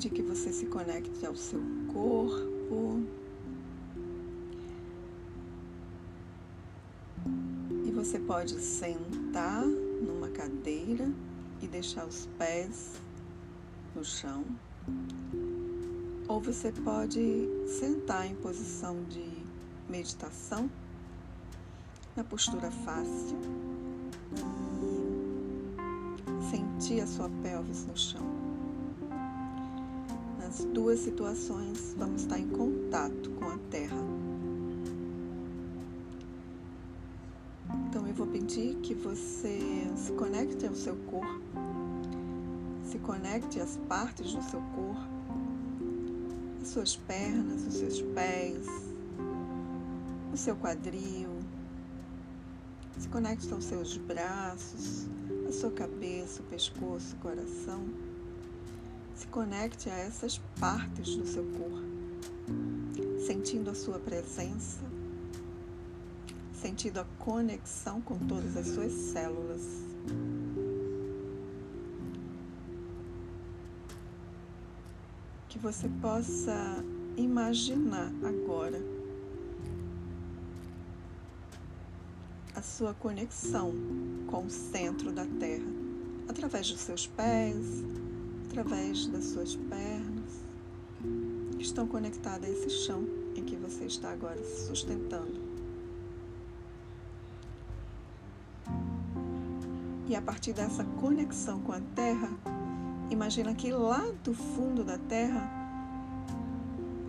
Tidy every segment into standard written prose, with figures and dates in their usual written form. pedir que você se conecte ao seu corpo e você pode sentar numa cadeira e deixar os pés no chão, ou você pode sentar em posição de meditação na postura fácil e sentir a sua pelvis no chão. Nas duas situações, vamos estar em contato com a terra. Então eu vou pedir que você se conecte ao seu corpo, se conecte às partes do seu corpo, às suas pernas, os seus pés, o seu quadril, se conecte aos seus braços, à sua cabeça, o pescoço, o coração. Se conecte a essas partes do seu corpo, sentindo a sua presença, sentindo a conexão com todas as suas células. Que você possa imaginar agora a sua conexão com o centro da Terra, através dos seus pés, através das suas pernas, que estão conectadas a esse chão em que você está agora se sustentando. E a partir dessa conexão com a Terra, imagina que lá do fundo da Terra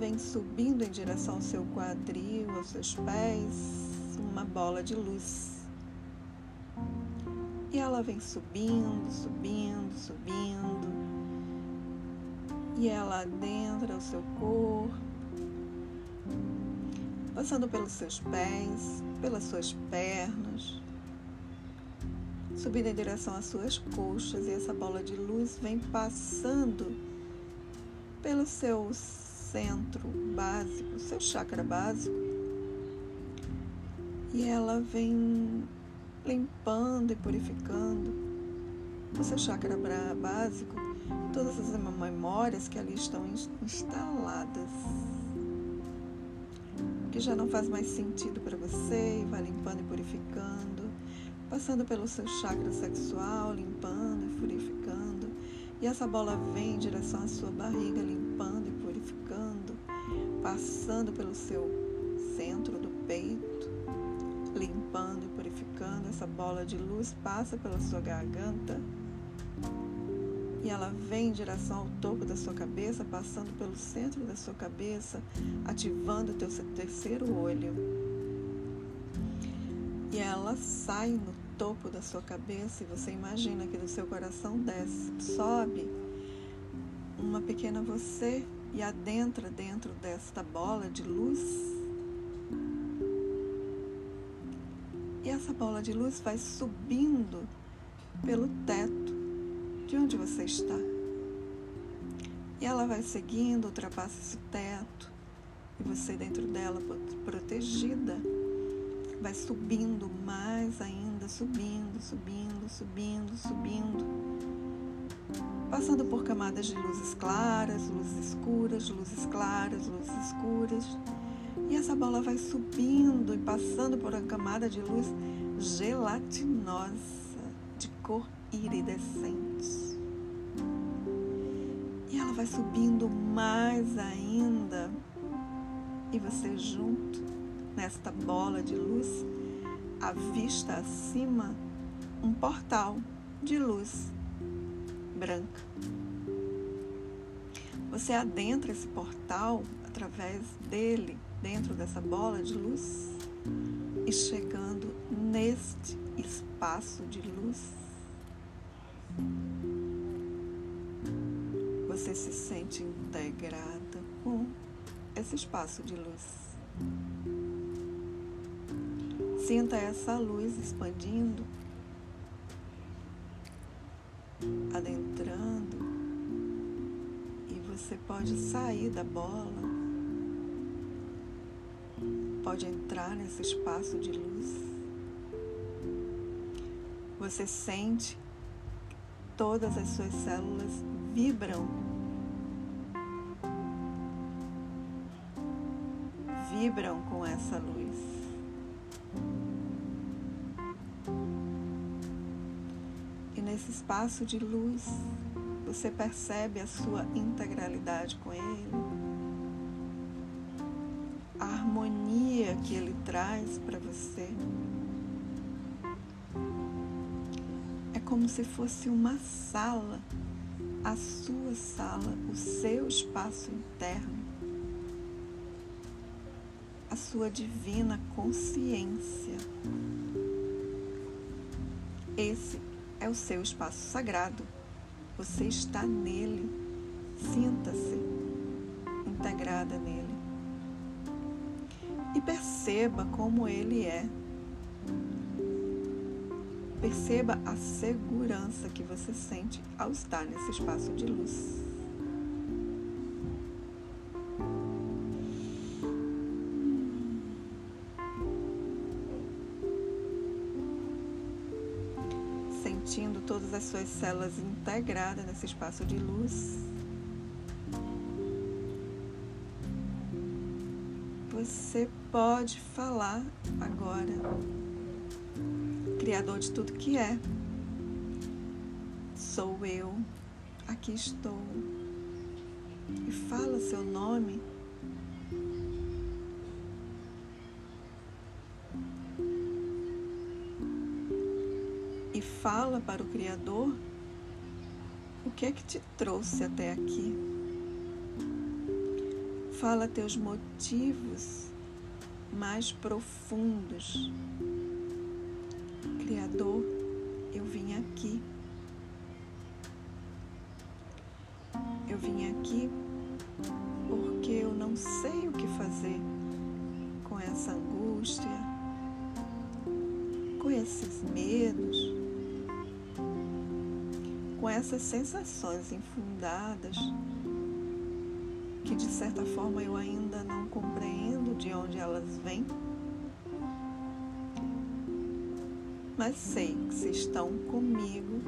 vem subindo em direção ao seu quadril, aos seus pés, uma bola de luz. E ela vem subindo, subindo, subindo. E ela adentra o seu corpo, passando pelos seus pés, pelas suas pernas, subindo em direção às suas coxas, e essa bola de luz vem passando pelo seu centro básico, seu chakra básico, e ela vem limpando e purificando o seu chakra básico, todas as memórias que ali estão instaladas, que já não faz mais sentido para você, e vai limpando e purificando, passando pelo seu chakra sexual, limpando e purificando, e essa bola vem em direção à sua barriga, limpando e purificando, passando pelo seu centro do peito, limpando e purificando, essa bola de luz passa pela sua garganta, e ela vem em direção ao topo da sua cabeça, passando pelo centro da sua cabeça, ativando o teu terceiro olho. E ela sai no topo da sua cabeça, e você imagina que do seu coração desce, sobe uma pequena você e adentra dentro desta bola de luz. E essa bola de luz vai subindo pelo teto de onde você está, e ela vai seguindo, ultrapassa esse teto, e você dentro dela, protegida, vai subindo mais ainda, subindo, subindo, subindo, subindo, passando por camadas de luzes claras, luzes escuras, luzes claras, luzes escuras, e essa bola vai subindo e passando por uma camada de luz gelatinosa, de cor iridescente. E ela vai subindo mais ainda, e você junto nesta bola de luz avista acima um portal de luz branca. Você adentra esse portal através dele, dentro dessa bola de luz, e chegando neste espaço de luz, você se sente integrada com esse espaço de luz. Sinta essa luz expandindo, adentrando, e você pode sair da bola, pode entrar nesse espaço de luz. Você sente todas as suas células vibram vibram com essa luz. E nesse espaço de luz, você percebe a sua integralidade com ele, a harmonia que ele traz para você. É como se fosse uma sala, a sua sala, o seu espaço interno, a sua divina consciência. Esse é o seu espaço sagrado. Você está nele. Sinta-se integrada nele. E perceba como ele é. Perceba a segurança que você sente ao estar nesse espaço de luz. Sentindo todas as suas células integradas nesse espaço de luz, você pode falar agora: Criador de tudo que é, sou eu, aqui estou. E fala seu nome. E fala para o Criador o que é que te trouxe até aqui. Fala teus motivos mais profundos. Criador, eu vim aqui. Eu vim aqui porque eu não sei o que fazer com essa angústia, com esses medos, com essas sensações infundadas que, de certa forma, eu ainda não compreendo de onde elas vêm, mas sei que se estão comigo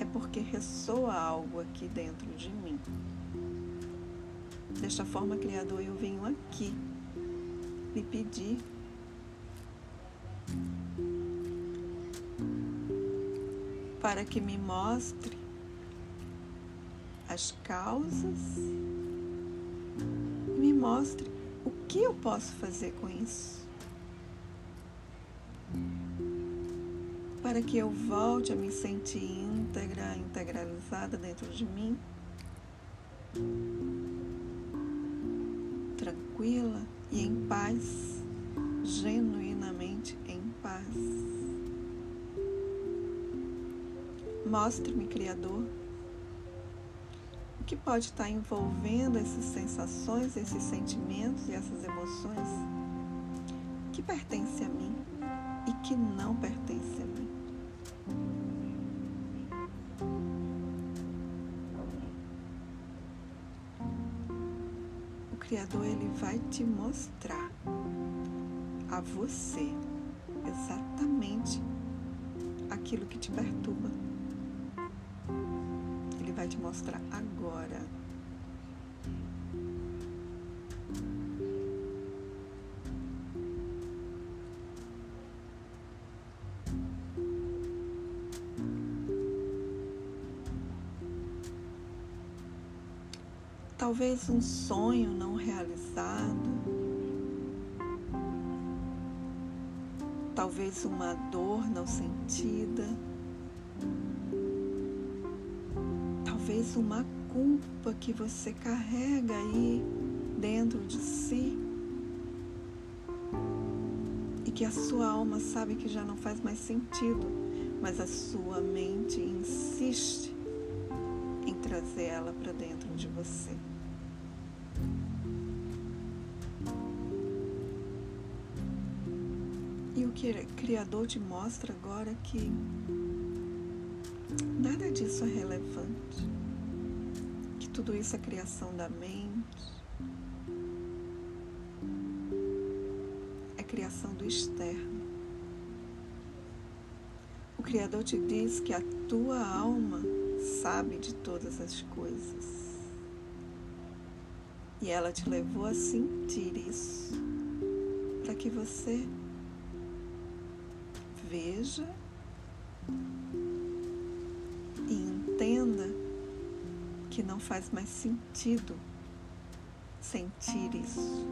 é porque ressoa algo aqui dentro de mim. Desta forma, Criador, eu venho aqui me pedir para que me mostre as causas e me mostre o que eu posso fazer com isso, para que eu volte a me sentir íntegra, integralizada dentro de mim, tranquila e em paz, genuinamente em paz. Mostre-me, Criador, o que pode estar envolvendo essas sensações, esses sentimentos e essas emoções que pertencem a mim e que não pertencem a mim. O Criador, ele vai te mostrar a você exatamente aquilo que te perturba. Ele vai te mostrar agora. Talvez um sonho não realizado, talvez uma dor não sentida, talvez uma culpa que você carrega aí dentro de si e que a sua alma sabe que já não faz mais sentido, mas a sua mente insiste em trazer ela para dentro de você. E o Criador te mostra agora que nada disso é relevante, que tudo isso é criação da mente, é criação do externo. O Criador te diz que a tua alma sabe de todas as coisas E ela te levou a sentir isso, para que você veja e entenda que não faz mais sentido sentir isso.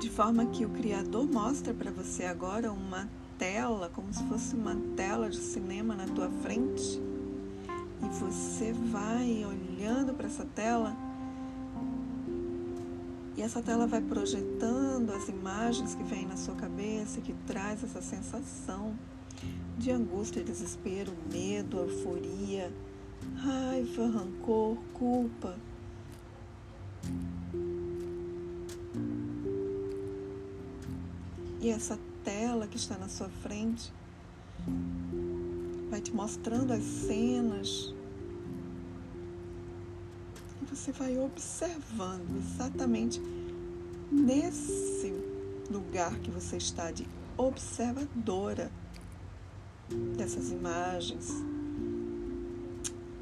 De forma que o Criador mostra para você agora uma tela, como se fosse uma tela de cinema na tua frente, e você vai olhando para essa tela, e essa tela vai projetando as imagens que vêm na sua cabeça, que traz essa sensação de angústia, desespero, medo, euforia, raiva, rancor, culpa. E essa tela que está na sua frente vai te mostrando as cenas e você vai observando exatamente nesse lugar que você está de observadora dessas imagens,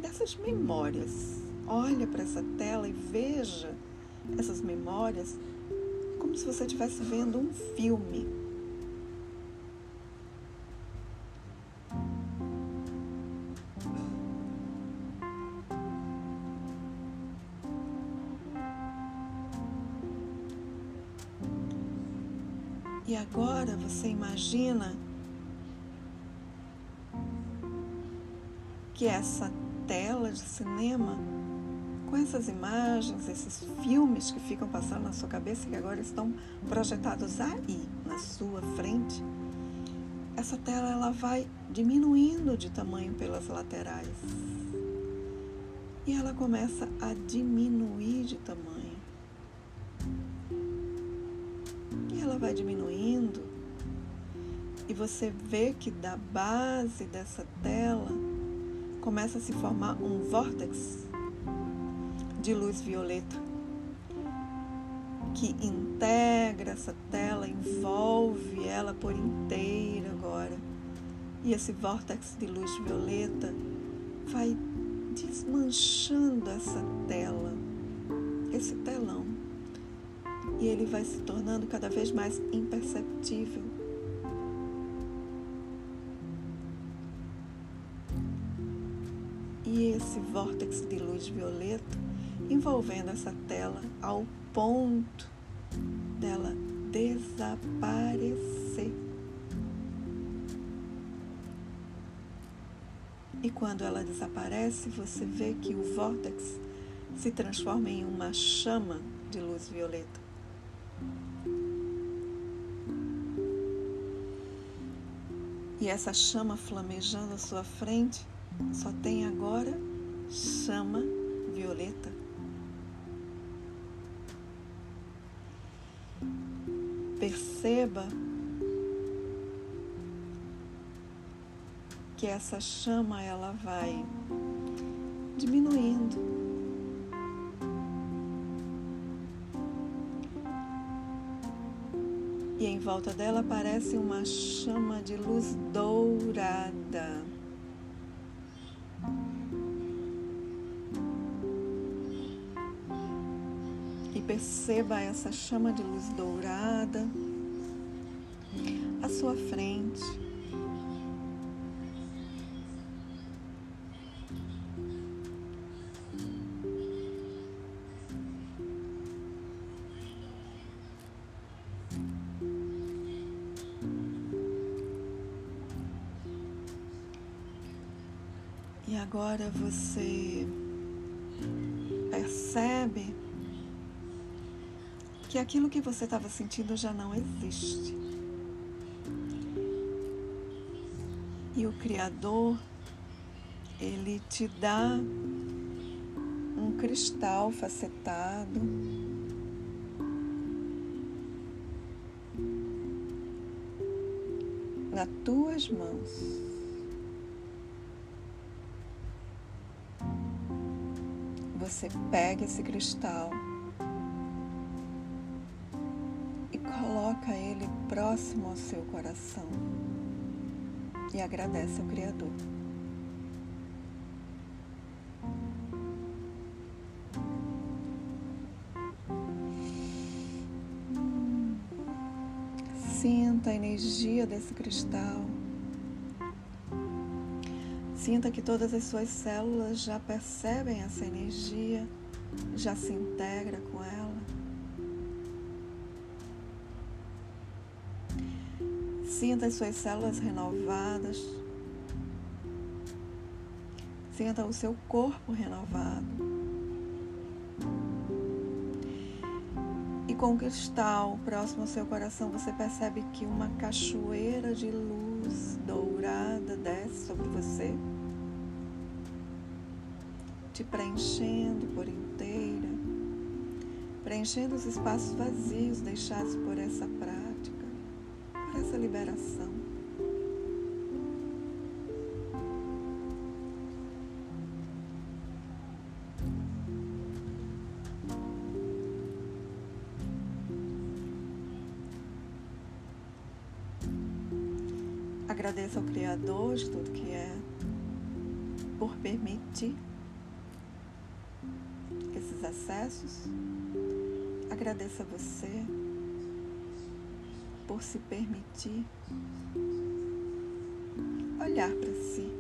dessas memórias. Olha para essa tela e veja essas memórias como se você estivesse vendo um filme. E agora você imagina que essa tela de cinema, com essas imagens, esses filmes que ficam passando na sua cabeça e que agora estão projetados aí, na sua frente, essa tela ela vai diminuindo de tamanho pelas laterais. E ela começa a diminuir de tamanho. E ela vai diminuindo. E você vê que da base dessa tela começa a se formar um vórtex de luz violeta, que integra essa tela, envolve ela por inteira agora. E esse vórtex de luz violeta vai desmanchando essa tela, esse telão, e ele vai se tornando cada vez mais imperceptível. E esse vórtex de luz violeta envolvendo essa tela ao ponto dela desaparecer. E quando ela desaparece, você vê que o vórtex se transforma em uma chama de luz violeta. E essa chama flamejando à sua frente só tem agora chama violeta. Perceba que essa chama ela vai diminuindo. E em volta dela aparece uma chama de luz dourada. E perceba essa chama de luz dourada à sua frente. E agora você percebe que aquilo que você estava sentindo já não existe. E o Criador, ele te dá um cristal facetado nas tuas mãos. Você pega esse cristal, Coloca ele próximo ao seu coração e agradece ao Criador. Sinta a energia desse cristal. Sinta que todas as suas células já percebem essa energia, já se integra com ela. Sinta as suas células renovadas. Sinta o seu corpo renovado. Com o cristal próximo ao seu coração, você percebe que uma cachoeira de luz dourada desce sobre você, te preenchendo por inteira, preenchendo os espaços vazios deixados por essa prática, por essa liberação. Agradeça ao Criador de tudo que é, por permitir esses acessos. Agradeça a você por se permitir olhar para si.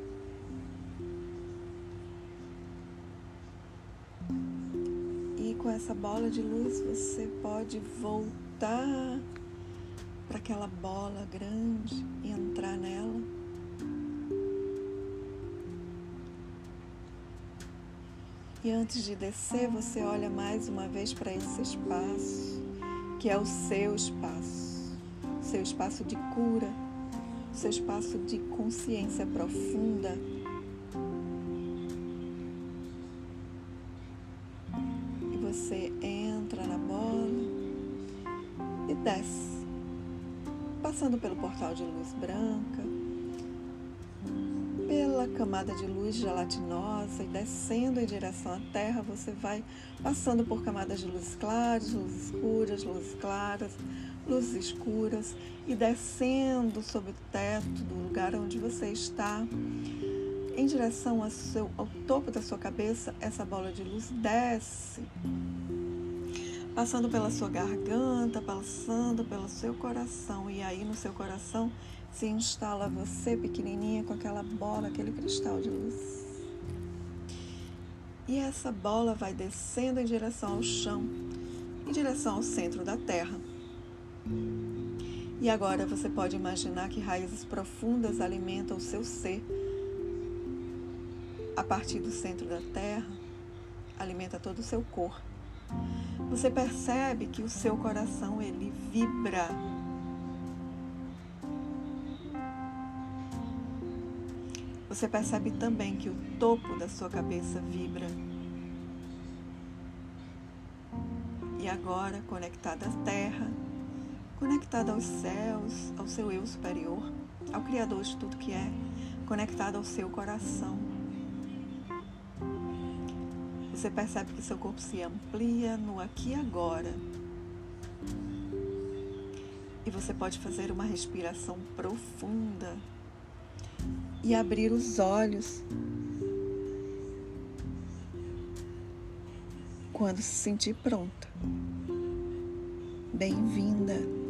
E com essa bola de luz você pode voltar para aquela bola grande e entrar nela. E antes de descer, você olha mais uma vez para esse espaço, que é o seu espaço de cura, o seu espaço de consciência profunda. E você entra na bola e desce, passando pelo portal de luz branca, pela camada de luz gelatinosa e descendo em direção à Terra. Você vai passando por camadas de luz claras, luzes escuras, luzes claras, luzes escuras, e descendo sobre o teto do lugar onde você está, em direção ao topo da sua cabeça. Essa bola de luz desce, passando pela sua garganta, passando pelo seu coração. E aí no seu coração se instala você, pequenininha, com aquela bola, aquele cristal de luz. E essa bola vai descendo em direção ao chão, em direção ao centro da Terra. E agora você pode imaginar que raízes profundas alimentam o seu ser. A partir do centro da Terra, alimenta todo o seu corpo. Você percebe que o seu coração, ele vibra. Você percebe também que o topo da sua cabeça vibra. E agora, conectada à Terra, conectada aos céus, ao seu eu superior, ao Criador de tudo que é, conectada ao seu coração, você percebe que seu corpo se amplia no aqui e agora. E você pode fazer uma respiração profunda e abrir os olhos quando se sentir pronta. Bem-vinda!